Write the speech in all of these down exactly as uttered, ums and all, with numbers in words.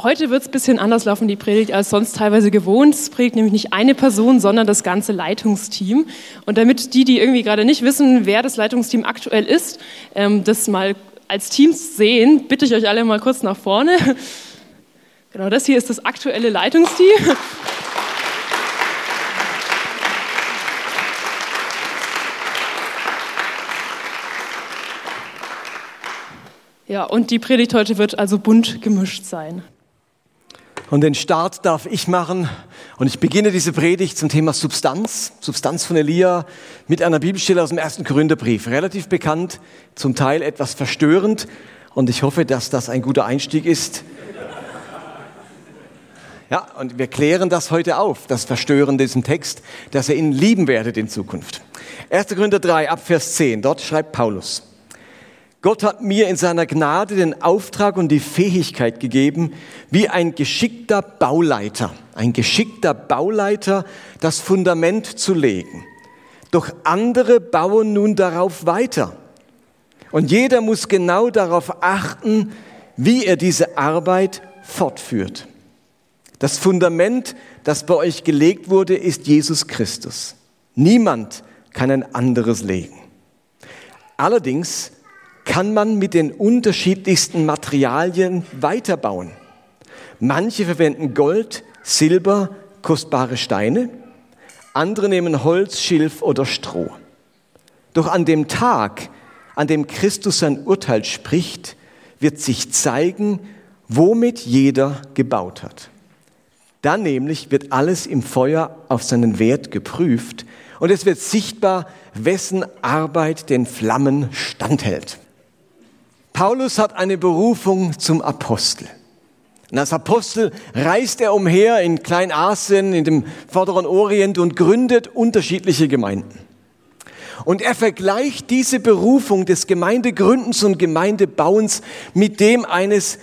Heute wird es ein bisschen anders laufen, die Predigt, als sonst teilweise gewohnt. Es predigt nämlich nicht eine Person, sondern das ganze Leitungsteam. Und damit die, die irgendwie gerade nicht wissen, wer das Leitungsteam aktuell ist, das mal als Teams sehen, bitte ich euch alle mal kurz nach vorne. Genau, das hier ist das aktuelle Leitungsteam. Ja, und die Predigt heute wird also bunt gemischt sein. Und den Start darf ich machen und ich beginne diese Predigt zum Thema Substanz, Substanz von Elia, mit einer Bibelstelle aus dem ersten Korintherbrief. Relativ bekannt, zum Teil etwas verstörend und ich hoffe, dass das ein guter Einstieg ist. Ja, und wir klären das heute auf, das Verstörende in diesem Text, dass ihr ihn lieben werdet in Zukunft. erster Korinther drei, ab Vers zehn, dort schreibt Paulus: Gott hat mir in seiner Gnade den Auftrag und die Fähigkeit gegeben, wie ein geschickter Bauleiter, ein geschickter Bauleiter, das Fundament zu legen. Doch andere bauen nun darauf weiter. Und jeder muss genau darauf achten, wie er diese Arbeit fortführt. Das Fundament, das bei euch gelegt wurde, ist Jesus Christus. Niemand kann ein anderes legen. Allerdings kann man mit den unterschiedlichsten Materialien weiterbauen. Manche verwenden Gold, Silber, kostbare Steine, andere nehmen Holz, Schilf oder Stroh. Doch an dem Tag, an dem Christus sein Urteil spricht, wird sich zeigen, womit jeder gebaut hat. Dann nämlich wird alles im Feuer auf seinen Wert geprüft und es wird sichtbar, wessen Arbeit den Flammen standhält. Paulus hat eine Berufung zum Apostel. Und als Apostel reist er umher in Kleinasien, in dem Vorderen Orient und gründet unterschiedliche Gemeinden. Und er vergleicht diese Berufung des Gemeindegründens und Gemeindebauens mit dem eines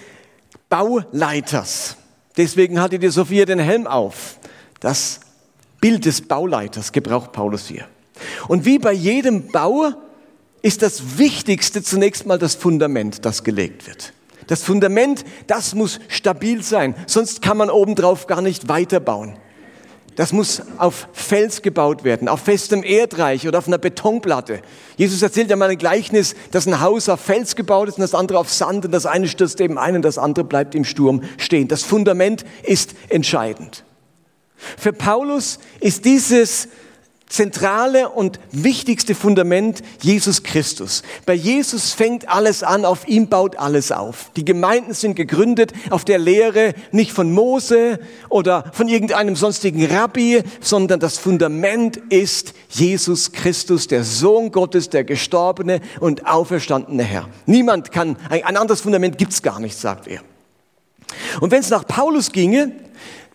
Bauleiters. Deswegen hatte die Sophia den Helm auf. Das Bild des Bauleiters gebraucht Paulus hier. Und wie bei jedem Bau ist das Wichtigste zunächst mal das Fundament, das gelegt wird. Das Fundament, das muss stabil sein, sonst kann man obendrauf gar nicht weiterbauen. Das muss auf Fels gebaut werden, auf festem Erdreich oder auf einer Betonplatte. Jesus erzählt ja mal ein Gleichnis, dass ein Haus auf Fels gebaut ist und das andere auf Sand und das eine stürzt eben ein und das andere bleibt im Sturm stehen. Das Fundament ist entscheidend. Für Paulus ist dieses zentrale und wichtigste Fundament Jesus Christus. Bei Jesus fängt alles an, auf ihm baut alles auf. Die Gemeinden sind gegründet auf der Lehre nicht von Mose oder von irgendeinem sonstigen Rabbi, sondern das Fundament ist Jesus Christus, der Sohn Gottes, der gestorbene und auferstandene Herr. Niemand kann, ein anderes Fundament gibt's gar nicht, sagt er. Und wenn es nach Paulus ginge,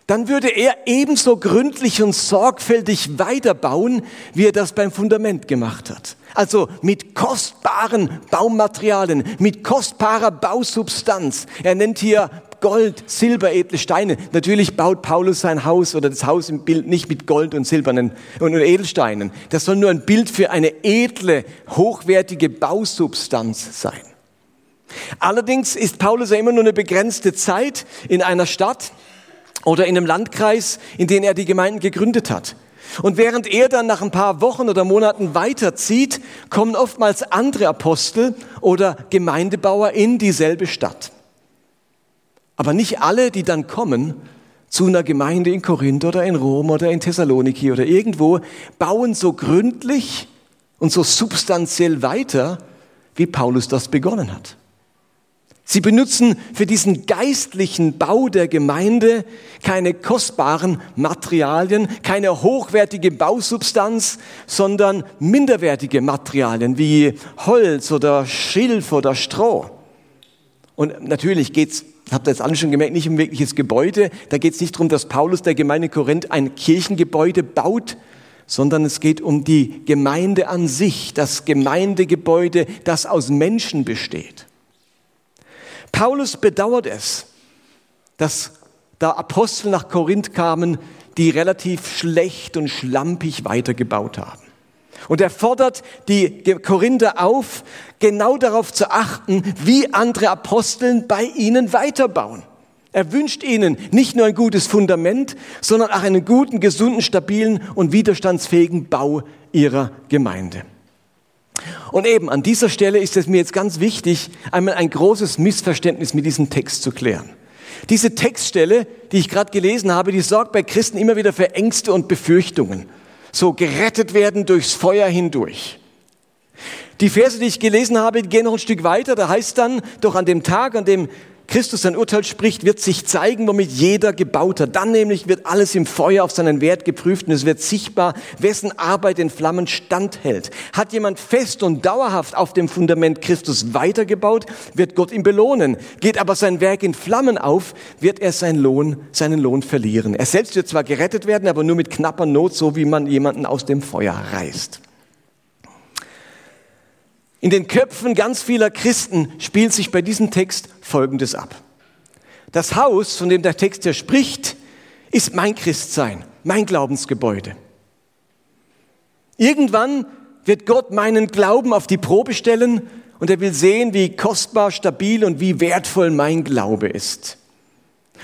dann würde er ebenso gründlich und sorgfältig weiterbauen, wie er das beim Fundament gemacht hat. Also mit kostbaren Baumaterialien, mit kostbarer Bausubstanz. Er nennt hier Gold, Silber, edle Steine. Natürlich baut Paulus sein Haus oder das Haus im Bild nicht mit Gold und silbernen und Edelsteinen. Das soll nur ein Bild für eine edle, hochwertige Bausubstanz sein. Allerdings ist Paulus ja immer nur eine begrenzte Zeit in einer Stadt oder in einem Landkreis, in dem er die Gemeinden gegründet hat. Und während er dann nach ein paar Wochen oder Monaten weiterzieht, kommen oftmals andere Apostel oder Gemeindebauer in dieselbe Stadt. Aber nicht alle, die dann kommen zu einer Gemeinde in Korinth oder in Rom oder in Thessaloniki oder irgendwo, bauen so gründlich und so substanziell weiter, wie Paulus das begonnen hat. Sie benutzen für diesen geistlichen Bau der Gemeinde keine kostbaren Materialien, keine hochwertige Bausubstanz, sondern minderwertige Materialien wie Holz oder Schilf oder Stroh. Und natürlich geht's, habt ihr jetzt alle schon gemerkt, nicht um wirkliches Gebäude. Da geht's nicht darum, dass Paulus der Gemeinde Korinth ein Kirchengebäude baut, sondern es geht um die Gemeinde an sich, das Gemeindegebäude, das aus Menschen besteht. Paulus bedauert es, dass da Apostel nach Korinth kamen, die relativ schlecht und schlampig weitergebaut haben. Und er fordert die Korinther auf, genau darauf zu achten, wie andere Aposteln bei ihnen weiterbauen. Er wünscht ihnen nicht nur ein gutes Fundament, sondern auch einen guten, gesunden, stabilen und widerstandsfähigen Bau ihrer Gemeinde. Und eben an dieser Stelle ist es mir jetzt ganz wichtig, einmal ein großes Missverständnis mit diesem Text zu klären. Diese Textstelle, die ich gerade gelesen habe, die sorgt bei Christen immer wieder für Ängste und Befürchtungen. So gerettet werden durchs Feuer hindurch. Die Verse, die ich gelesen habe, gehen noch ein Stück weiter. Da heißt dann, doch an dem Tag, an dem Christus sein Urteil spricht, wird sich zeigen, womit jeder gebaut hat. Dann nämlich wird alles im Feuer auf seinen Wert geprüft und es wird sichtbar, wessen Arbeit in Flammen standhält. Hat jemand fest und dauerhaft auf dem Fundament Christus weitergebaut, wird Gott ihn belohnen. Geht aber sein Werk in Flammen auf, wird er seinen Lohn, seinen Lohn verlieren. Er selbst wird zwar gerettet werden, aber nur mit knapper Not, so wie man jemanden aus dem Feuer reißt. In den Köpfen ganz vieler Christen spielt sich bei diesem Text Folgendes ab. Das Haus, von dem der Text hier spricht, ist mein Christsein, mein Glaubensgebäude. Irgendwann wird Gott meinen Glauben auf die Probe stellen und er will sehen, wie kostbar, stabil und wie wertvoll mein Glaube ist.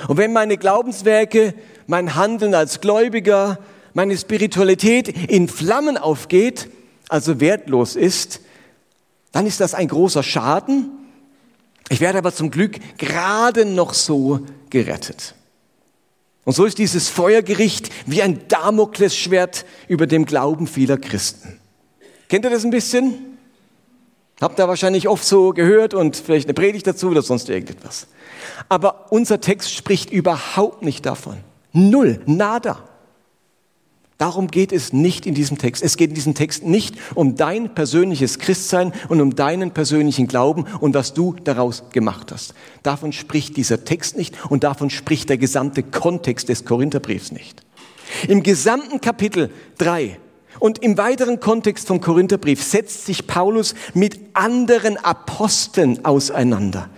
Und wenn meine Glaubenswerke, mein Handeln als Gläubiger, meine Spiritualität in Flammen aufgeht, also wertlos ist, dann ist das ein großer Schaden. Ich werde aber zum Glück gerade noch so gerettet. Und so ist dieses Feuergericht wie ein Damoklesschwert über dem Glauben vieler Christen. Kennt ihr das ein bisschen? Habt ihr wahrscheinlich oft so gehört und vielleicht eine Predigt dazu oder sonst irgendetwas. Aber unser Text spricht überhaupt nicht davon. Null, nada. Darum geht es nicht in diesem Text. Es geht in diesem Text nicht um dein persönliches Christsein und um deinen persönlichen Glauben und was du daraus gemacht hast. Davon spricht dieser Text nicht und davon spricht der gesamte Kontext des Korintherbriefs nicht. Im gesamten Kapitel drei und im weiteren Kontext vom Korintherbrief setzt sich Paulus mit anderen Aposteln auseinander.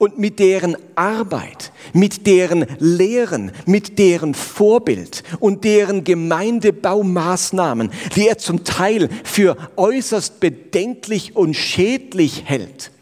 Und mit deren Arbeit, mit deren Lehren, mit deren Vorbild und deren Gemeindebaumaßnahmen, die er zum Teil für äußerst bedenklich und schädlich hält.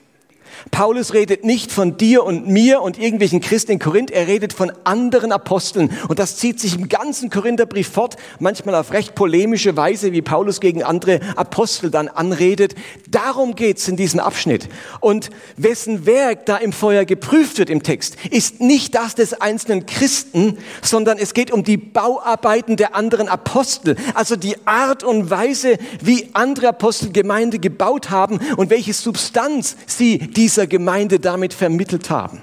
Paulus redet nicht von dir und mir und irgendwelchen Christen in Korinth, er redet von anderen Aposteln. Und das zieht sich im ganzen Korintherbrief fort, manchmal auf recht polemische Weise, wie Paulus gegen andere Apostel dann anredet. Darum geht's in diesem Abschnitt. Und wessen Werk da im Feuer geprüft wird im Text, ist nicht das des einzelnen Christen, sondern es geht um die Bauarbeiten der anderen Apostel. Also die Art und Weise, wie andere Apostel Gemeinde gebaut haben und welche Substanz sie diese Gemeinde damit vermittelt haben.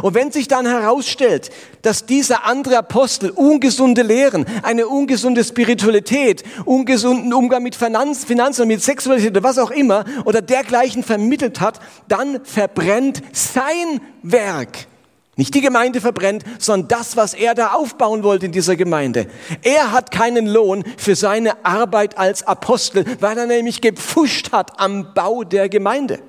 Und wenn sich dann herausstellt, dass dieser andere Apostel ungesunde Lehren, eine ungesunde Spiritualität, ungesunden Umgang mit Finanz, Finanzen, mit Sexualität oder was auch immer oder dergleichen vermittelt hat, dann verbrennt sein Werk. Nicht die Gemeinde verbrennt, sondern das, was er da aufbauen wollte in dieser Gemeinde. Er hat keinen Lohn für seine Arbeit als Apostel, weil er nämlich gepfuscht hat am Bau der Gemeinde.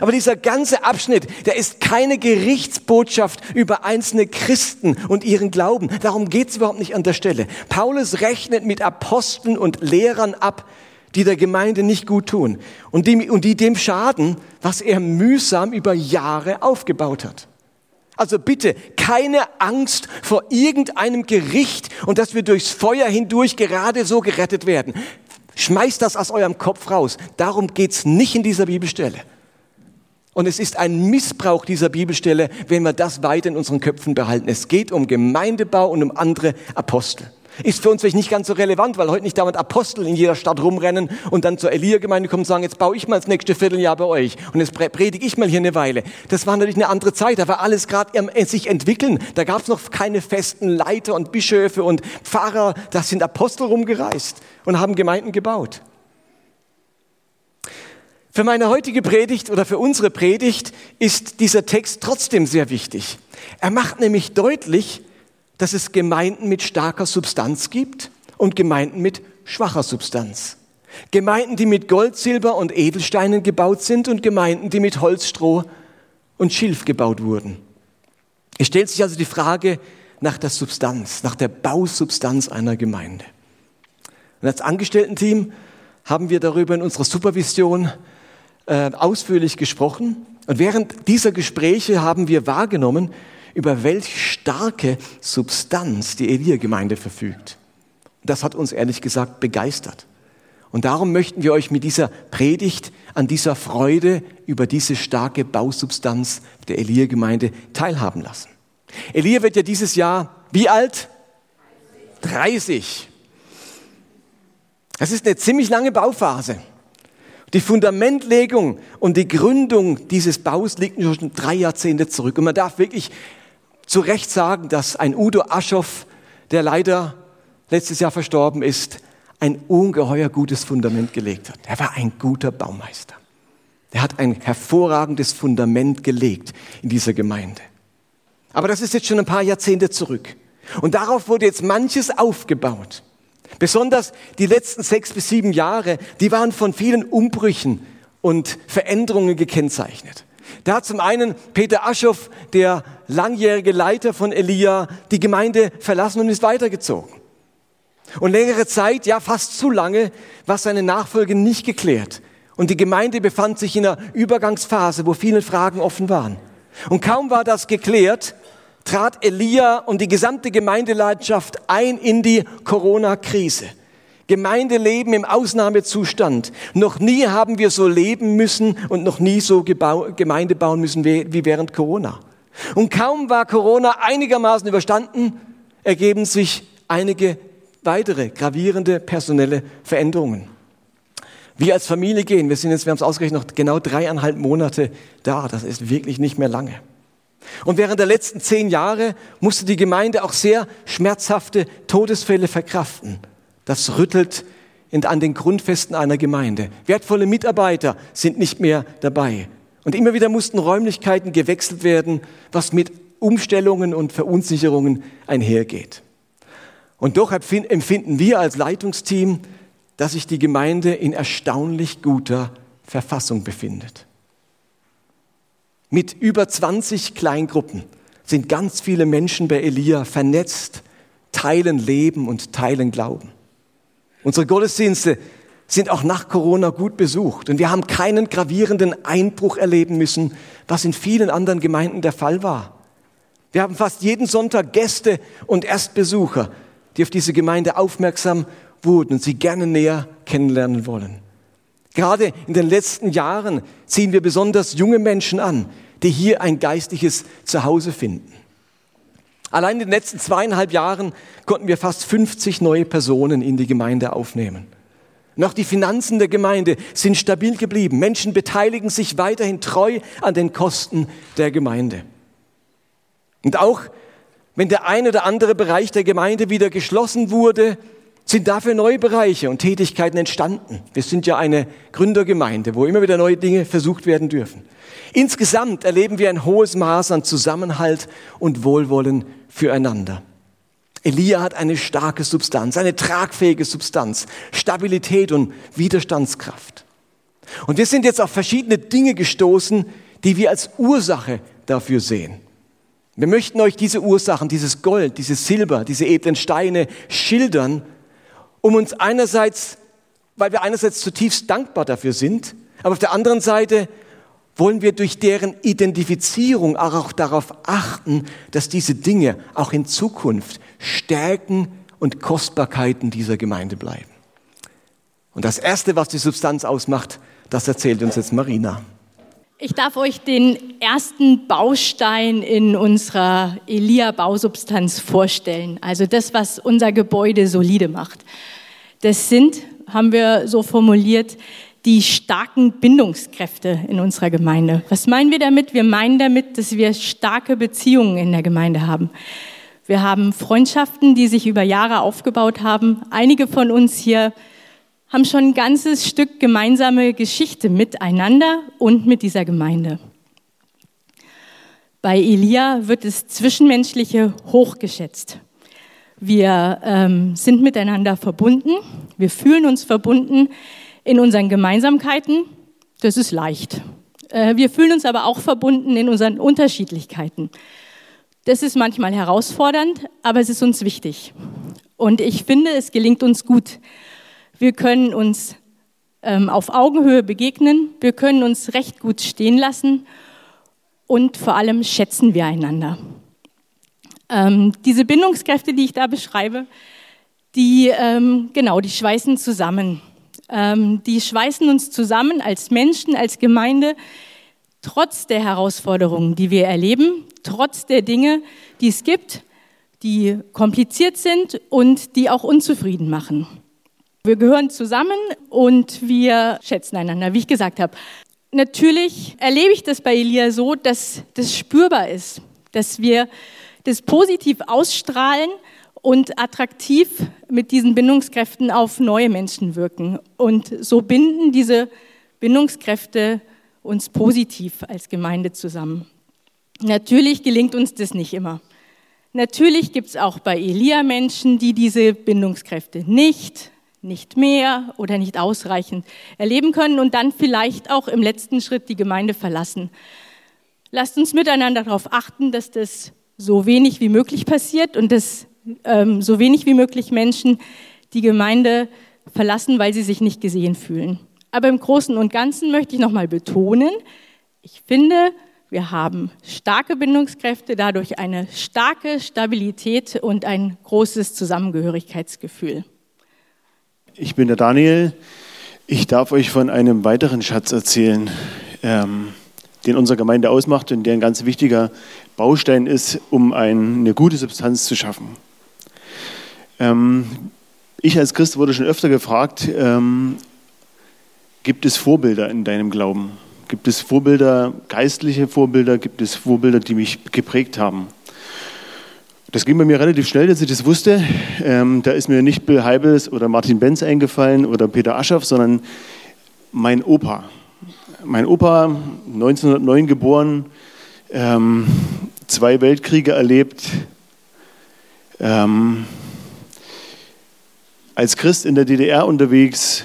Aber dieser ganze Abschnitt, der ist keine Gerichtsbotschaft über einzelne Christen und ihren Glauben. Darum geht es überhaupt nicht an der Stelle. Paulus rechnet mit Aposteln und Lehrern ab, die der Gemeinde nicht gut tun und die, und die dem schaden, was er mühsam über Jahre aufgebaut hat. Also bitte, keine Angst vor irgendeinem Gericht und dass wir durchs Feuer hindurch gerade so gerettet werden. Schmeißt das aus eurem Kopf raus. Darum geht es nicht in dieser Bibelstelle. Und es ist ein Missbrauch dieser Bibelstelle, wenn wir das weiter in unseren Köpfen behalten. Es geht um Gemeindebau und um andere Apostel. Ist für uns vielleicht nicht ganz so relevant, weil heute nicht dauernd Apostel in jeder Stadt rumrennen und dann zur Elia-Gemeinde kommen und sagen, jetzt baue ich mal das nächste Vierteljahr bei euch und jetzt predige ich mal hier eine Weile. Das war natürlich eine andere Zeit, da war alles gerade am sich entwickeln. Da gab es noch keine festen Leiter und Bischöfe und Pfarrer. Da sind Apostel rumgereist und haben Gemeinden gebaut. Für meine heutige Predigt oder für unsere Predigt ist dieser Text trotzdem sehr wichtig. Er macht nämlich deutlich, dass es Gemeinden mit starker Substanz gibt und Gemeinden mit schwacher Substanz. Gemeinden, die mit Gold, Silber und Edelsteinen gebaut sind und Gemeinden, die mit Holz, Stroh und Schilf gebaut wurden. Es stellt sich also die Frage nach der Substanz, nach der Bausubstanz einer Gemeinde. Und als Angestellten-Team haben wir darüber in unserer Supervision ausführlich gesprochen und während dieser Gespräche haben wir wahrgenommen, über welch starke Substanz die Elia-Gemeinde verfügt. Das hat uns ehrlich gesagt begeistert. Und darum möchten wir euch mit dieser Predigt an dieser Freude über diese starke Bausubstanz der Elia-Gemeinde teilhaben lassen. Elia wird ja dieses Jahr wie alt? dreißig. Das ist eine ziemlich lange Bauphase. Die Fundamentlegung und die Gründung dieses Baus liegt schon drei Jahrzehnte zurück. Und man darf wirklich zu Recht sagen, dass ein Udo Aschoff, der leider letztes Jahr verstorben ist, ein ungeheuer gutes Fundament gelegt hat. Er war ein guter Baumeister. Er hat ein hervorragendes Fundament gelegt in dieser Gemeinde. Aber das ist jetzt schon ein paar Jahrzehnte zurück. Und darauf wurde jetzt manches aufgebaut. Besonders die letzten sechs bis sieben Jahre, die waren von vielen Umbrüchen und Veränderungen gekennzeichnet. Da hat zum einen Peter Aschoff, der langjährige Leiter von Elia, die Gemeinde verlassen und ist weitergezogen. Und längere Zeit, ja fast zu lange, war seine Nachfolge nicht geklärt. Und die Gemeinde befand sich in einer Übergangsphase, wo viele Fragen offen waren. Und kaum war das geklärt, trat Elia und die gesamte Gemeindeleiterschaft ein in die Corona-Krise. Gemeindeleben im Ausnahmezustand. Noch nie haben wir so leben müssen und noch nie so gebau- Gemeinde bauen müssen wie, wie während Corona. Und kaum war Corona einigermaßen überstanden, ergeben sich einige weitere gravierende personelle Veränderungen. Wir als Familie gehen, wir sind jetzt, wir haben es ausgerechnet, noch genau dreieinhalb Monate da. Das ist wirklich nicht mehr lange. Und während der letzten zehn Jahre musste die Gemeinde auch sehr schmerzhafte Todesfälle verkraften. Das rüttelt in, an den Grundfesten einer Gemeinde. Wertvolle Mitarbeiter sind nicht mehr dabei. Und immer wieder mussten Räumlichkeiten gewechselt werden, was mit Umstellungen und Verunsicherungen einhergeht. Und doch empfinden wir als Leitungsteam, dass sich die Gemeinde in erstaunlich guter Verfassung befindet. Mit über zwanzig Kleingruppen sind ganz viele Menschen bei Elia vernetzt, teilen Leben und teilen Glauben. Unsere Gottesdienste sind auch nach Corona gut besucht und wir haben keinen gravierenden Einbruch erleben müssen, was in vielen anderen Gemeinden der Fall war. Wir haben fast jeden Sonntag Gäste und Erstbesucher, die auf diese Gemeinde aufmerksam wurden und sie gerne näher kennenlernen wollen. Gerade in den letzten Jahren ziehen wir besonders junge Menschen an, die hier ein geistliches Zuhause finden. Allein in den letzten zweieinhalb Jahren konnten wir fast fünfzig neue Personen in die Gemeinde aufnehmen. Und auch die Finanzen der Gemeinde sind stabil geblieben. Menschen beteiligen sich weiterhin treu an den Kosten der Gemeinde. Und auch wenn der ein oder andere Bereich der Gemeinde wieder geschlossen wurde, sind dafür neue Bereiche und Tätigkeiten entstanden. Wir sind ja eine Gründergemeinde, wo immer wieder neue Dinge versucht werden dürfen. Insgesamt erleben wir ein hohes Maß an Zusammenhalt und Wohlwollen füreinander. Elia hat eine starke Substanz, eine tragfähige Substanz, Stabilität und Widerstandskraft. Und wir sind jetzt auf verschiedene Dinge gestoßen, die wir als Ursache dafür sehen. Wir möchten euch diese Ursachen, dieses Gold, dieses Silber, diese edlen Steine schildern, um uns einerseits, weil wir einerseits zutiefst dankbar dafür sind, aber auf der anderen Seite wollen wir durch deren Identifizierung auch darauf achten, dass diese Dinge auch in Zukunft Stärken und Kostbarkeiten dieser Gemeinde bleiben. Und das Erste, was die Substanz ausmacht, das erzählt uns jetzt Marina. Ich darf euch den ersten Baustein in unserer Elia-Bausubstanz vorstellen. Also das, was unser Gebäude solide macht. Das sind, haben wir so formuliert, die starken Bindungskräfte in unserer Gemeinde. Was meinen wir damit? Wir meinen damit, dass wir starke Beziehungen in der Gemeinde haben. Wir haben Freundschaften, die sich über Jahre aufgebaut haben. Einige von uns hier haben schon ein ganzes Stück gemeinsame Geschichte miteinander und mit dieser Gemeinde. Bei Elia wird das Zwischenmenschliche hochgeschätzt. Wir ähm, sind miteinander verbunden, wir fühlen uns verbunden in unseren Gemeinsamkeiten, das ist leicht. Äh, wir fühlen uns aber auch verbunden in unseren Unterschiedlichkeiten. Das ist manchmal herausfordernd, aber es ist uns wichtig. Und ich finde, es gelingt uns gut. Wir können uns ähm, auf Augenhöhe begegnen, wir können uns recht gut stehen lassen und vor allem schätzen wir einander. Ähm, diese Bindungskräfte, die ich da beschreibe, die, ähm, genau, die schweißen zusammen. Ähm, die schweißen uns zusammen als Menschen, als Gemeinde, trotz der Herausforderungen, die wir erleben, trotz der Dinge, die es gibt, die kompliziert sind und die auch unzufrieden machen. Wir gehören zusammen und wir schätzen einander, wie ich gesagt habe. Natürlich erlebe ich das bei Elia so, dass das spürbar ist, dass wir das positiv ausstrahlen und attraktiv mit diesen Bindungskräften auf neue Menschen wirken. Und so binden diese Bindungskräfte uns positiv als Gemeinde zusammen. Natürlich gelingt uns das nicht immer. Natürlich gibt es auch bei Elia Menschen, die diese Bindungskräfte nicht, nicht mehr oder nicht ausreichend erleben können und dann vielleicht auch im letzten Schritt die Gemeinde verlassen. Lasst uns miteinander darauf achten, dass das so wenig wie möglich passiert und dass ähm, so wenig wie möglich Menschen die Gemeinde verlassen, weil sie sich nicht gesehen fühlen. Aber im Großen und Ganzen möchte ich nochmal betonen, ich finde, wir haben starke Bindungskräfte, dadurch eine starke Stabilität und ein großes Zusammengehörigkeitsgefühl. Ich bin der Daniel. Ich darf euch von einem weiteren Schatz erzählen, ähm, den unsere Gemeinde ausmacht und der ein ganz wichtiger Baustein ist, um eine gute Substanz zu schaffen. Ähm, ich als Christ wurde schon öfter gefragt, ähm, gibt es Vorbilder in deinem Glauben? Gibt es Vorbilder, geistliche Vorbilder? Gibt es Vorbilder, die mich geprägt haben? Das ging bei mir relativ schnell, dass ich das wusste. Ähm, da ist mir nicht Bill Heibels oder Martin Benz eingefallen oder Peter Aschoff, sondern mein Opa. Mein Opa, neunzehnhundertneun geboren, ähm, zwei Weltkriege erlebt, ähm, als Christ in der D D R unterwegs,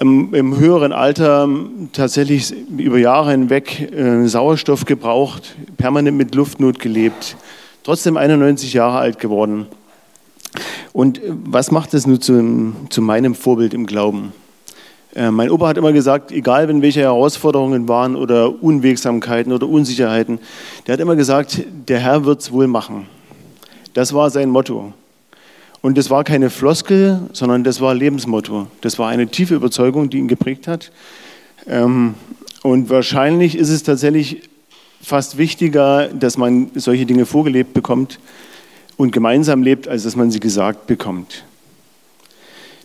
im höheren Alter tatsächlich über Jahre hinweg Sauerstoff gebraucht, permanent mit Luftnot gelebt, trotzdem einundneunzig Jahre alt geworden. Und was macht das nun zu, zu meinem Vorbild im Glauben? Mein Opa hat immer gesagt, egal wenn welche Herausforderungen waren oder Unwegsamkeiten oder Unsicherheiten, der hat immer gesagt, der Herr wird's wohl machen. Das war sein Motto. Und das war keine Floskel, sondern das war Lebensmotto. Das war eine tiefe Überzeugung, die ihn geprägt hat. Und wahrscheinlich ist es tatsächlich fast wichtiger, dass man solche Dinge vorgelebt bekommt und gemeinsam lebt, als dass man sie gesagt bekommt.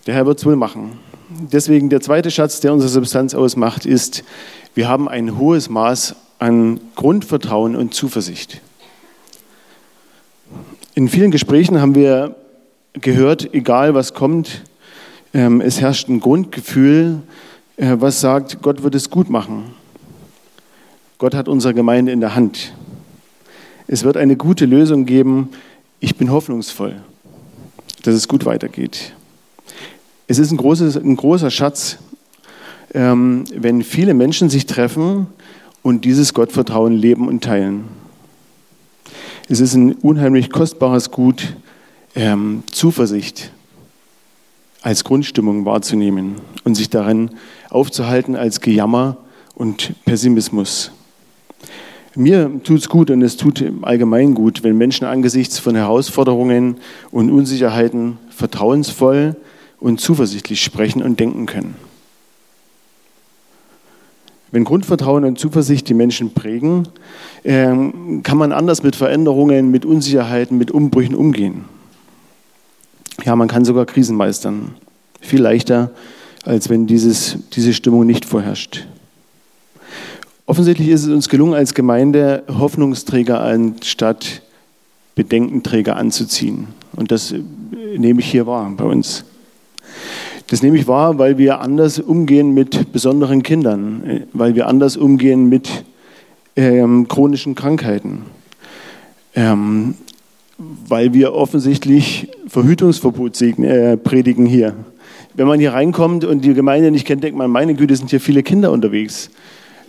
Der Herr wird es wohl machen. Deswegen der zweite Schatz, der unsere Substanz ausmacht, ist, wir haben ein hohes Maß an Grundvertrauen und Zuversicht. In vielen Gesprächen haben wir gehört, egal was kommt, es herrscht ein Grundgefühl, was sagt, Gott wird es gut machen. Gott hat unsere Gemeinde in der Hand. Es wird eine gute Lösung geben. Ich bin hoffnungsvoll, dass es gut weitergeht. Es ist ein, großes, ein großer Schatz, wenn viele Menschen sich treffen und dieses Gottvertrauen leben und teilen. Es ist ein unheimlich kostbares Gut, Ähm, Zuversicht als Grundstimmung wahrzunehmen und sich darin aufzuhalten als Gejammer und Pessimismus. Mir tut es gut und es tut im Allgemeinen gut, wenn Menschen angesichts von Herausforderungen und Unsicherheiten vertrauensvoll und zuversichtlich sprechen und denken können. Wenn Grundvertrauen und Zuversicht die Menschen prägen, ähm, kann man anders mit Veränderungen, mit Unsicherheiten, mit Umbrüchen umgehen. Ja, man kann sogar Krisen meistern. Viel leichter, als wenn dieses, diese Stimmung nicht vorherrscht. Offensichtlich ist es uns gelungen, als Gemeinde Hoffnungsträger anstatt Bedenkenträger anzuziehen. Und das nehme ich hier wahr bei uns. Das nehme ich wahr, weil wir anders umgehen mit besonderen Kindern, weil wir anders umgehen mit ähm, chronischen Krankheiten. Ähm, weil wir offensichtlich Verhütungsverbot äh, predigen hier. Wenn man hier reinkommt und die Gemeinde nicht kennt, denkt man, meine Güte, sind hier viele Kinder unterwegs.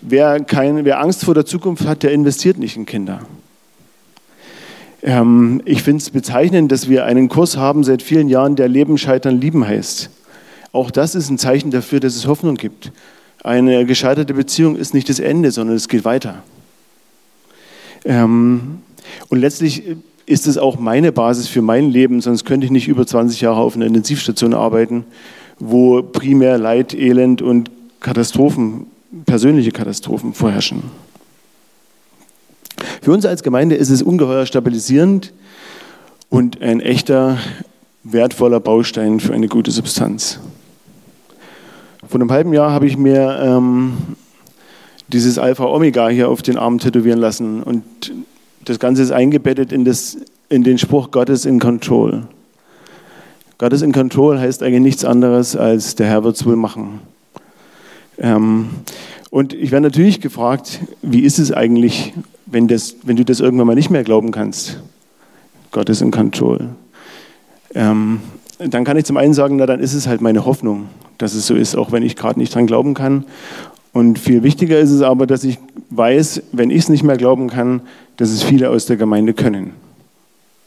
Wer, kein, wer Angst vor der Zukunft hat, der investiert nicht in Kinder. Ähm, ich finde es bezeichnend, dass wir einen Kurs haben seit vielen Jahren, der Leben, Scheitern, Lieben heißt. Auch das ist ein Zeichen dafür, dass es Hoffnung gibt. Eine gescheiterte Beziehung ist nicht das Ende, sondern es geht weiter. Ähm, und letztlich ist es auch meine Basis für mein Leben, sonst könnte ich nicht über zwanzig Jahre auf einer Intensivstation arbeiten, wo primär Leid, Elend und Katastrophen, persönliche Katastrophen vorherrschen. Für uns als Gemeinde ist es ungeheuer stabilisierend und ein echter, wertvoller Baustein für eine gute Substanz. Vor einem halben Jahr habe ich mir ähm, dieses Alpha Omega hier auf den Arm tätowieren lassen und das Ganze ist eingebettet in, das, in den Spruch Gott ist in Control. Gott ist in Control heißt eigentlich nichts anderes als der Herr wird es wohl machen. Ähm, und ich werde natürlich gefragt, wie ist es eigentlich, wenn, das, wenn du das irgendwann mal nicht mehr glauben kannst? Gott ist in Control. Ähm, dann kann ich zum einen sagen, na dann ist es halt meine Hoffnung, dass es so ist, auch wenn ich gerade nicht dran glauben kann. Und viel wichtiger ist es aber, dass ich weiß, wenn ich es nicht mehr glauben kann, dass es viele aus der Gemeinde können.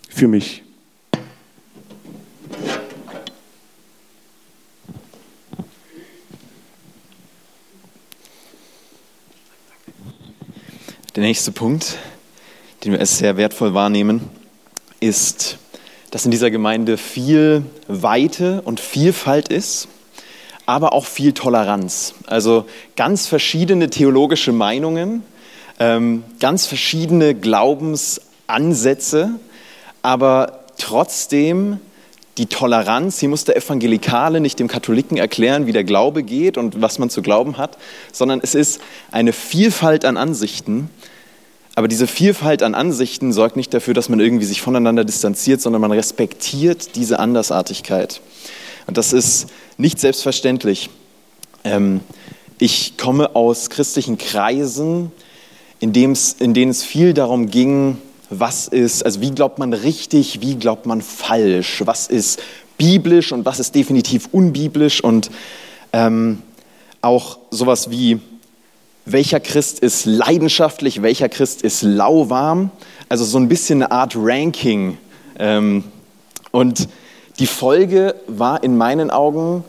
Für mich. Der nächste Punkt, den wir als sehr wertvoll wahrnehmen, ist, dass in dieser Gemeinde viel Weite und Vielfalt ist, aber auch viel Toleranz. Also ganz verschiedene theologische Meinungen, ganz verschiedene Glaubensansätze, aber trotzdem die Toleranz. Hier muss der Evangelikale nicht dem Katholiken erklären, wie der Glaube geht und was man zu glauben hat, sondern es ist eine Vielfalt an Ansichten. Aber diese Vielfalt an Ansichten sorgt nicht dafür, dass man irgendwie sich voneinander distanziert, sondern man respektiert diese Andersartigkeit. Und das ist nicht selbstverständlich. Ähm, ich komme aus christlichen Kreisen, in dem's, in denen es viel darum ging, was ist, also wie glaubt man richtig, wie glaubt man falsch, was ist biblisch und was ist definitiv unbiblisch und ähm, auch sowas wie, welcher Christ ist leidenschaftlich, welcher Christ ist lauwarm, also so ein bisschen eine Art Ranking. Ähm, und die Folge war in meinen Augen,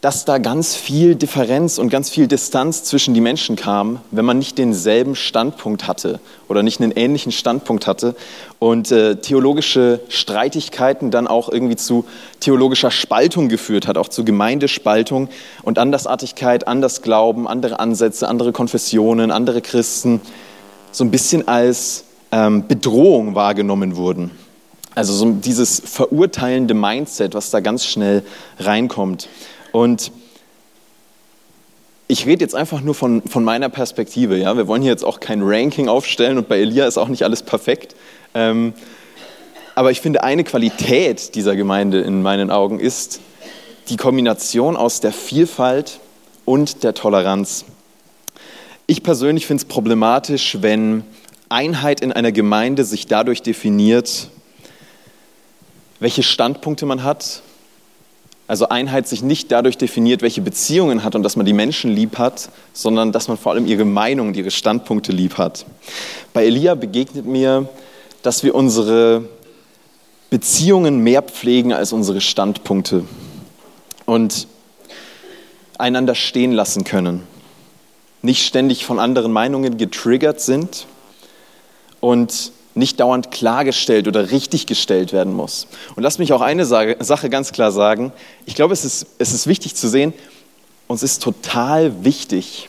dass da ganz viel Differenz und ganz viel Distanz zwischen die Menschen kam, wenn man nicht denselben Standpunkt hatte oder nicht einen ähnlichen Standpunkt hatte und äh, theologische Streitigkeiten dann auch irgendwie zu theologischer Spaltung geführt hat, auch zu Gemeindespaltung und Andersartigkeit, Andersglauben, andere Ansätze, andere Konfessionen, andere Christen so ein bisschen als ähm, Bedrohung wahrgenommen wurden. Also so dieses verurteilende Mindset, was da ganz schnell reinkommt. Und ich rede jetzt einfach nur von, von meiner Perspektive. Ja? Wir wollen hier jetzt auch kein Ranking aufstellen und bei Elia ist auch nicht alles perfekt. Ähm, aber ich finde, eine Qualität dieser Gemeinde in meinen Augen ist die Kombination aus der Vielfalt und der Toleranz. Ich persönlich finde es problematisch, wenn Einheit in einer Gemeinde sich dadurch definiert, welche Standpunkte man hat. Also Einheit sich nicht dadurch definiert, welche Beziehungen hat und dass man die Menschen lieb hat, sondern dass man vor allem ihre Meinung und ihre Standpunkte lieb hat. Bei Elia begegnet mir, dass wir unsere Beziehungen mehr pflegen als unsere Standpunkte und einander stehen lassen können, nicht ständig von anderen Meinungen getriggert sind und nicht dauernd klargestellt oder richtig gestellt werden muss. Und lass mich auch eine Sache ganz klar sagen. Ich glaube, es ist, es ist wichtig zu sehen, uns ist total wichtig,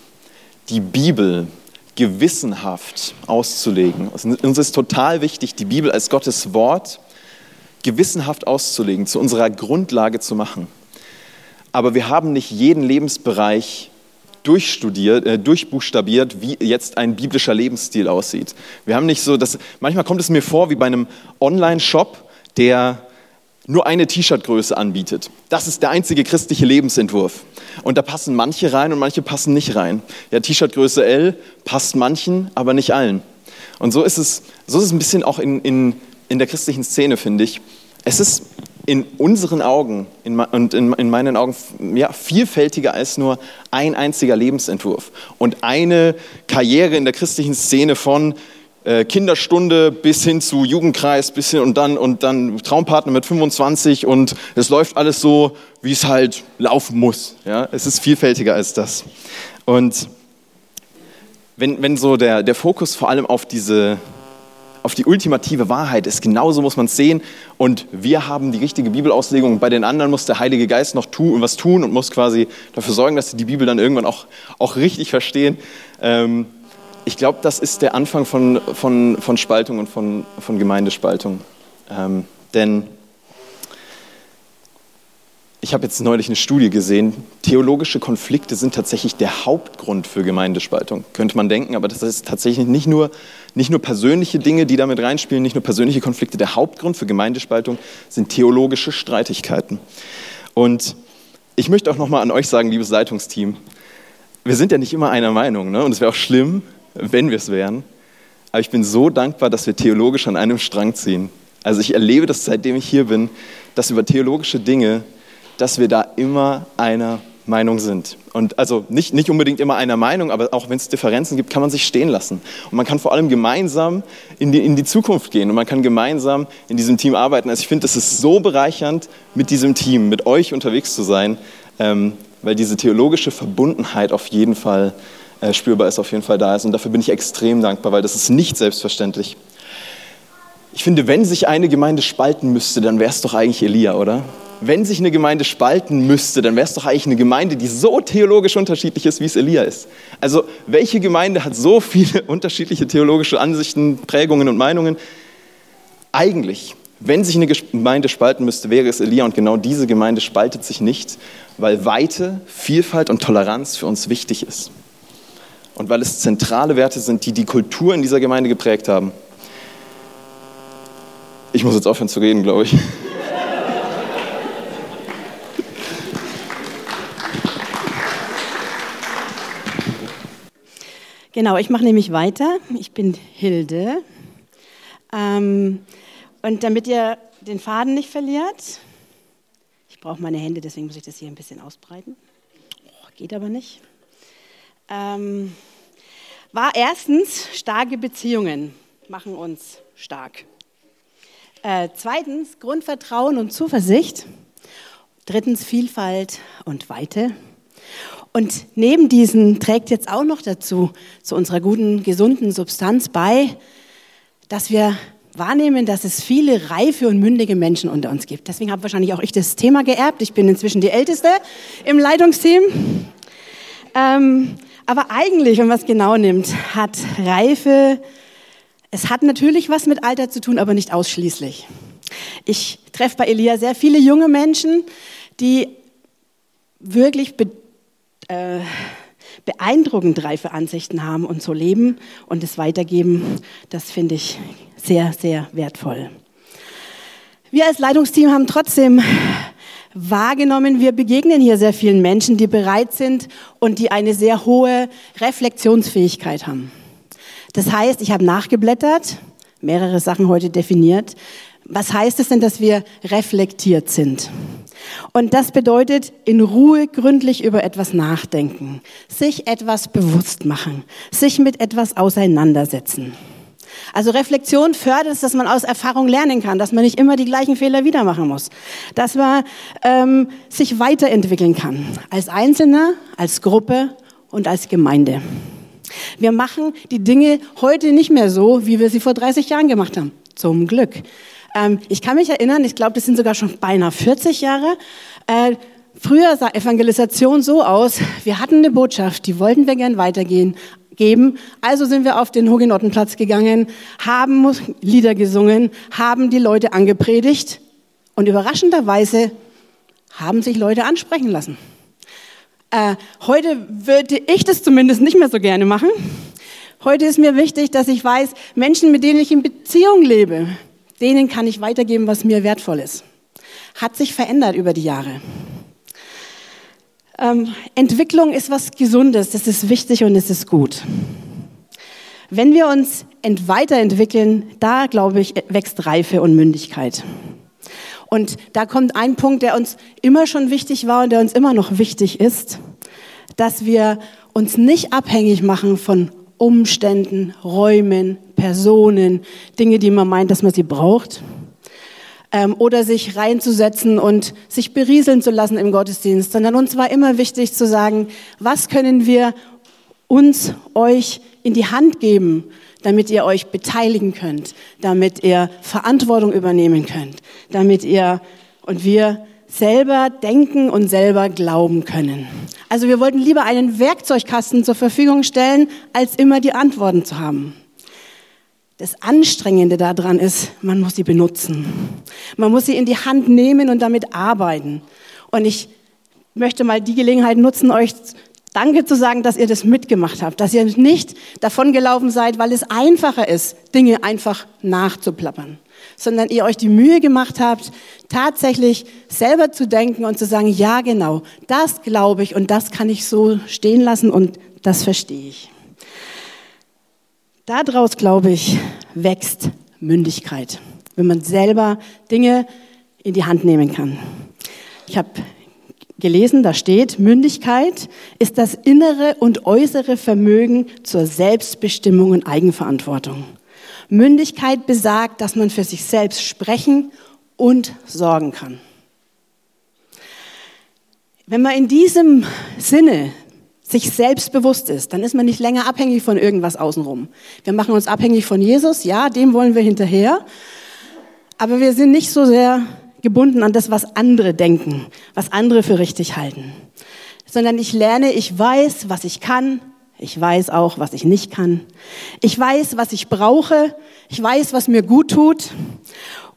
die Bibel gewissenhaft auszulegen. Uns ist total wichtig, die Bibel als Gottes Wort gewissenhaft auszulegen, zu unserer Grundlage zu machen. Aber wir haben nicht jeden Lebensbereich Durchstudiert, äh, durchbuchstabiert, wie jetzt ein biblischer Lebensstil aussieht. Wir haben nicht so, dass, manchmal kommt es mir vor wie bei einem Online-Shop, der nur eine T-Shirt-Größe anbietet. Das ist der einzige christliche Lebensentwurf. Und da passen manche rein und manche passen nicht rein. Ja, T-Shirt-Größe L passt manchen, aber nicht allen. Und so ist es, so ist es ein bisschen auch in, in, in der christlichen Szene, finde ich. Es ist in unseren Augen in, und in, in meinen Augen ja, vielfältiger als nur ein einziger Lebensentwurf und eine Karriere in der christlichen Szene von äh, Kinderstunde bis hin zu Jugendkreis bis hin und dann, und dann Traumpartner mit fünfundzwanzig und es läuft alles so, wie es halt laufen muss. Ja? Es ist vielfältiger als das. Und wenn, wenn so der, der Fokus vor allem auf diese, auf die ultimative Wahrheit ist, genauso muss man es sehen und wir haben die richtige Bibelauslegung und bei den anderen muss der Heilige Geist noch tu, was tun und muss quasi dafür sorgen, dass sie die Bibel dann irgendwann auch, auch richtig verstehen. Ähm, ich glaube, das ist der Anfang von, von, von Spaltung und von, von Gemeindespaltung. Ähm, denn ich habe jetzt neulich eine Studie gesehen, theologische Konflikte sind tatsächlich der Hauptgrund für Gemeindespaltung, könnte man denken, aber das ist tatsächlich nicht nur, nicht nur persönliche Dinge, die damit reinspielen, nicht nur persönliche Konflikte, der Hauptgrund für Gemeindespaltung sind theologische Streitigkeiten. Und ich möchte auch nochmal an euch sagen, liebes Leitungsteam, wir sind ja nicht immer einer Meinung, ne? Und es wäre auch schlimm, wenn wir es wären, aber ich bin so dankbar, dass wir theologisch an einem Strang ziehen. Also ich erlebe das, seitdem ich hier bin, dass über theologische Dinge, dass wir da immer einer Meinung sind. Und also nicht, nicht unbedingt immer einer Meinung, aber auch wenn es Differenzen gibt, kann man sich stehen lassen. Und man kann vor allem gemeinsam in die, in die Zukunft gehen und man kann gemeinsam in diesem Team arbeiten. Also ich finde, das ist so bereichernd, mit diesem Team, mit euch unterwegs zu sein, ähm, weil diese theologische Verbundenheit auf jeden Fall äh, spürbar ist, auf jeden Fall da ist. Und dafür bin ich extrem dankbar, weil das ist nicht selbstverständlich. Ich finde, wenn sich eine Gemeinde spalten müsste, dann wäre es doch eigentlich Elia, oder? Wenn sich eine Gemeinde spalten müsste, dann wäre es doch eigentlich eine Gemeinde, die so theologisch unterschiedlich ist, wie es Elia ist. Also welche Gemeinde hat so viele unterschiedliche theologische Ansichten, Prägungen und Meinungen? Eigentlich, wenn sich eine Gemeinde spalten müsste, wäre es Elia. Und genau diese Gemeinde spaltet sich nicht, weil Weite, Vielfalt und Toleranz für uns wichtig ist. Und weil es zentrale Werte sind, die die Kultur in dieser Gemeinde geprägt haben. Ich muss jetzt aufhören zu reden, glaube ich. Genau, ich mache nämlich weiter. Ich bin Hilde. Ähm, und damit ihr den Faden nicht verliert, ich brauche meine Hände, deswegen muss ich das hier ein bisschen ausbreiten. Oh, geht aber nicht. Ähm, war erstens, starke Beziehungen machen uns stark. Äh, zweitens, Grundvertrauen und Zuversicht. Drittens, Vielfalt und Weite. Und neben diesen trägt jetzt auch noch dazu, zu unserer guten, gesunden Substanz bei, dass wir wahrnehmen, dass es viele reife und mündige Menschen unter uns gibt. Deswegen habe wahrscheinlich auch ich das Thema geerbt. Ich bin inzwischen die Älteste im Leitungsteam. Ähm, aber eigentlich, wenn man es genau nimmt, hat Reife, es hat natürlich was mit Alter zu tun, aber nicht ausschließlich. Ich treffe bei Elia sehr viele junge Menschen, die wirklich bedeutsam, Äh, beeindruckend reife Ansichten haben und so leben und es weitergeben, das finde ich sehr, sehr wertvoll. Wir als Leitungsteam haben trotzdem wahrgenommen, wir begegnen hier sehr vielen Menschen, die bereit sind und die eine sehr hohe Reflexionsfähigkeit haben. Das heißt, ich habe nachgeblättert, mehrere Sachen heute definiert. Was heißt es denn, dass wir reflektiert sind? Und das bedeutet, in Ruhe gründlich über etwas nachdenken, sich etwas bewusst machen, sich mit etwas auseinandersetzen. Also Reflexion fördert es, dass man aus Erfahrung lernen kann, dass man nicht immer die gleichen Fehler wieder machen muss, dass man ähm, sich weiterentwickeln kann, als Einzelner, als Gruppe und als Gemeinde. Wir machen die Dinge heute nicht mehr so, wie wir sie vor dreißig Jahren gemacht haben, zum Glück. Ich kann mich erinnern, ich glaube, das sind sogar schon beinahe vierzig Jahre. Äh, früher sah Evangelisation so aus, wir hatten eine Botschaft, die wollten wir gern weitergeben. Also sind wir auf den Hugenottenplatz gegangen, haben Lieder gesungen, haben die Leute angepredigt und überraschenderweise haben sich Leute ansprechen lassen. Äh, heute würde ich das zumindest nicht mehr so gerne machen. Heute ist mir wichtig, dass ich weiß, Menschen, mit denen ich in Beziehung lebe, denen kann ich weitergeben, was mir wertvoll ist. Hat sich verändert über die Jahre. Ähm, Entwicklung ist was Gesundes, das ist wichtig und es ist gut. Wenn wir uns ent- weiterentwickeln, da, glaube ich, wächst Reife und Mündigkeit. Und da kommt ein Punkt, der uns immer schon wichtig war und der uns immer noch wichtig ist, dass wir uns nicht abhängig machen von Umständen, Räumen, Personen, Dinge, die man meint, dass man sie braucht. Ähm, oder sich reinzusetzen und sich berieseln zu lassen im Gottesdienst. Sondern uns war immer wichtig zu sagen, was können wir uns, euch in die Hand geben, damit ihr euch beteiligen könnt, damit ihr Verantwortung übernehmen könnt, damit ihr und wir selber denken und selber glauben können. Also wir wollten lieber einen Werkzeugkasten zur Verfügung stellen, als immer die Antworten zu haben. Das Anstrengende daran ist, man muss sie benutzen. Man muss sie in die Hand nehmen und damit arbeiten. Und ich möchte mal die Gelegenheit nutzen, euch Danke zu sagen, dass ihr das mitgemacht habt, dass ihr nicht davongelaufen seid, weil es einfacher ist, Dinge einfach nachzuplappern, sondern ihr euch die Mühe gemacht habt, tatsächlich selber zu denken und zu sagen, ja genau, das glaube ich und das kann ich so stehen lassen und das verstehe ich. Daraus, glaube ich, wächst Mündigkeit, wenn man selber Dinge in die Hand nehmen kann. Ich habe gelesen, da steht, Mündigkeit ist das innere und äußere Vermögen zur Selbstbestimmung und Eigenverantwortung. Mündigkeit besagt, dass man für sich selbst sprechen und sorgen kann. Wenn man in diesem Sinne sich selbst bewusst ist, dann ist man nicht länger abhängig von irgendwas außenrum. Wir machen uns abhängig von Jesus, ja, dem wollen wir hinterher, aber wir sind nicht so sehr gebunden an das, was andere denken, was andere für richtig halten, sondern ich lerne, ich weiß, was ich kann, ich weiß auch, was ich nicht kann, ich weiß, was ich brauche, ich weiß, was mir gut tut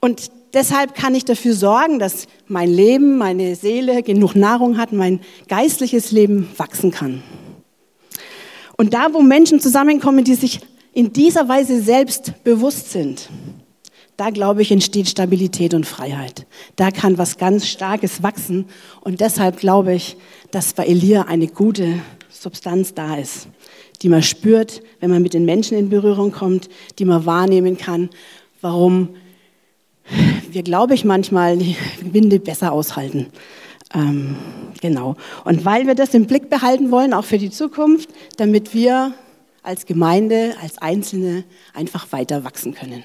und deshalb kann ich dafür sorgen, dass mein Leben, meine Seele genug Nahrung hat, mein geistliches Leben wachsen kann. Und da, wo Menschen zusammenkommen, die sich in dieser Weise selbst bewusst sind, da, glaube ich, entsteht Stabilität und Freiheit. Da kann was ganz Starkes wachsen. Und deshalb glaube ich, dass bei Elia eine gute Substanz da ist, die man spürt, wenn man mit den Menschen in Berührung kommt, die man wahrnehmen kann, warum wir, glaube ich, manchmal die Winde besser aushalten. Ähm, genau. Und weil wir das im Blick behalten wollen, auch für die Zukunft, damit wir als Gemeinde, als Einzelne einfach weiter wachsen können.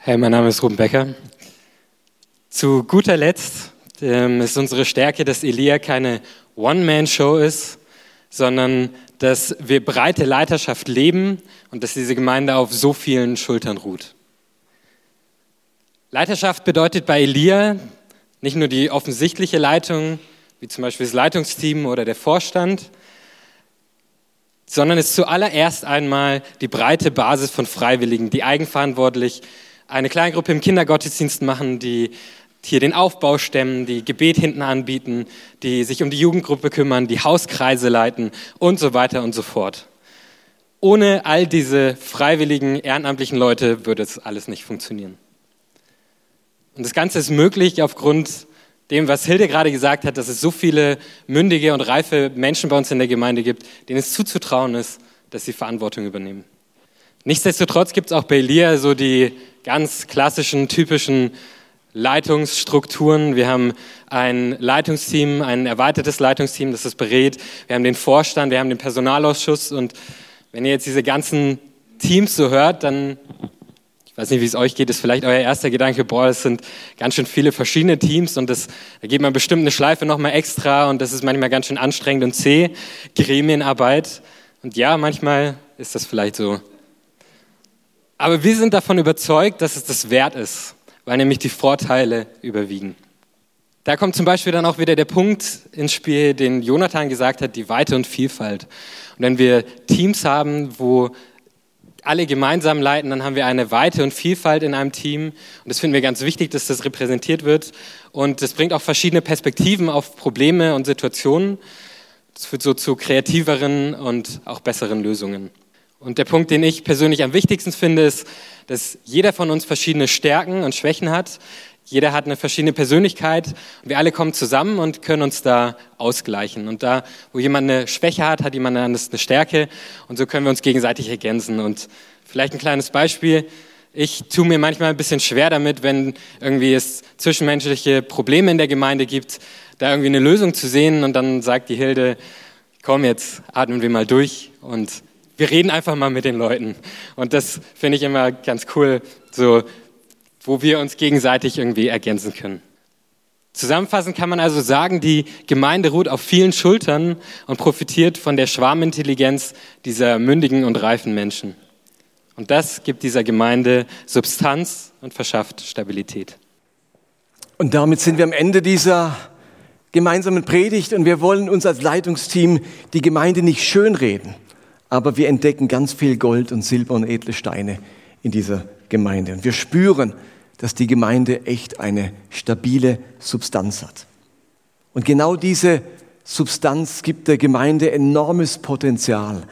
Hey, mein Name ist Ruben Becker. Zu guter Letzt ähm, ist unsere Stärke, dass Elia keine One-Man-Show ist, sondern dass wir breite Leiterschaft leben und dass diese Gemeinde auf so vielen Schultern ruht. Leiterschaft bedeutet bei Elia nicht nur die offensichtliche Leitung, wie zum Beispiel das Leitungsteam oder der Vorstand, sondern es ist zuallererst einmal die breite Basis von Freiwilligen, die eigenverantwortlich eine Kleingruppe im Kindergottesdienst machen, die hier den Aufbau stemmen, die Gebet hinten anbieten, die sich um die Jugendgruppe kümmern, die Hauskreise leiten und so weiter und so fort. Ohne all diese freiwilligen, ehrenamtlichen Leute würde es alles nicht funktionieren. Und das Ganze ist möglich aufgrund dem, was Hilde gerade gesagt hat, dass es so viele mündige und reife Menschen bei uns in der Gemeinde gibt, denen es zuzutrauen ist, dass sie Verantwortung übernehmen. Nichtsdestotrotz gibt es auch bei Elia so die ganz klassischen, typischen Leitungsstrukturen. Wir haben ein Leitungsteam, ein erweitertes Leitungsteam, das das berät. Wir haben den Vorstand, wir haben den Personalausschuss. Und wenn ihr jetzt diese ganzen Teams so hört, dann, ich weiß nicht, wie es euch geht, ist vielleicht euer erster Gedanke, boah, das sind ganz schön viele verschiedene Teams und das, da geht man bestimmt eine Schleife nochmal extra und das ist manchmal ganz schön anstrengend und zäh. Gremienarbeit. Und ja, manchmal ist das vielleicht so. Aber wir sind davon überzeugt, dass es das wert ist, weil nämlich die Vorteile überwiegen. Da kommt zum Beispiel dann auch wieder der Punkt ins Spiel, den Jonathan gesagt hat, die Weite und Vielfalt. Und wenn wir Teams haben, wo alle gemeinsam leiten, dann haben wir eine Weite und Vielfalt in einem Team. Und das finden wir ganz wichtig, dass das repräsentiert wird. Und das bringt auch verschiedene Perspektiven auf Probleme und Situationen. Das führt so zu kreativeren und auch besseren Lösungen. Und der Punkt, den ich persönlich am wichtigsten finde, ist, dass jeder von uns verschiedene Stärken und Schwächen hat. Jeder hat eine verschiedene Persönlichkeit. Und wir alle kommen zusammen und können uns da ausgleichen. Und da, wo jemand eine Schwäche hat, hat jemand anders eine Stärke. Und so können wir uns gegenseitig ergänzen. Und vielleicht ein kleines Beispiel. Ich tue mir manchmal ein bisschen schwer damit, wenn irgendwie es zwischenmenschliche Probleme in der Gemeinde gibt, da irgendwie eine Lösung zu sehen. Und dann sagt die Hilde, komm jetzt, atmen wir mal durch und wir reden einfach mal mit den Leuten. Und das finde ich immer ganz cool, so, wo wir uns gegenseitig irgendwie ergänzen können. Zusammenfassend kann man also sagen, die Gemeinde ruht auf vielen Schultern und profitiert von der Schwarmintelligenz dieser mündigen und reifen Menschen. Und das gibt dieser Gemeinde Substanz und verschafft Stabilität. Und damit sind wir am Ende dieser gemeinsamen Predigt und wir wollen uns als Leitungsteam die Gemeinde nicht schönreden, aber wir entdecken ganz viel Gold und Silber und edle Steine in dieser Gemeinde. Und wir spüren, dass die Gemeinde echt eine stabile Substanz hat. Und genau diese Substanz gibt der Gemeinde enormes Potenzial,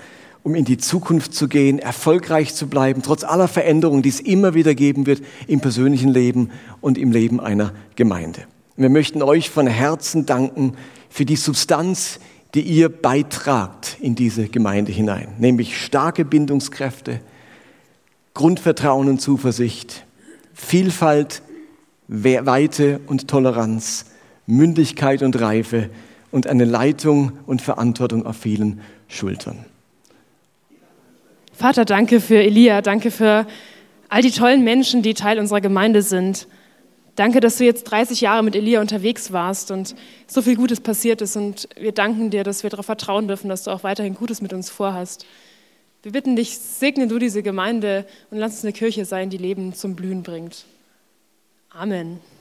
um in die Zukunft zu gehen, erfolgreich zu bleiben, trotz aller Veränderungen, die es immer wieder geben wird im persönlichen Leben und im Leben einer Gemeinde. Und wir möchten euch von Herzen danken für die Substanz, die ihr beitragt in diese Gemeinde hinein, nämlich starke Bindungskräfte, Grundvertrauen und Zuversicht, Vielfalt, Weite und Toleranz, Mündigkeit und Reife und eine Leitung und Verantwortung auf vielen Schultern. Vater, danke für Elia, danke für all die tollen Menschen, die Teil unserer Gemeinde sind. Danke, dass du jetzt dreißig Jahre mit Elia unterwegs warst und so viel Gutes passiert ist. Und wir danken dir, dass wir darauf vertrauen dürfen, dass du auch weiterhin Gutes mit uns vorhast. Wir bitten dich, segne du diese Gemeinde und lass uns eine Kirche sein, die Leben zum Blühen bringt. Amen.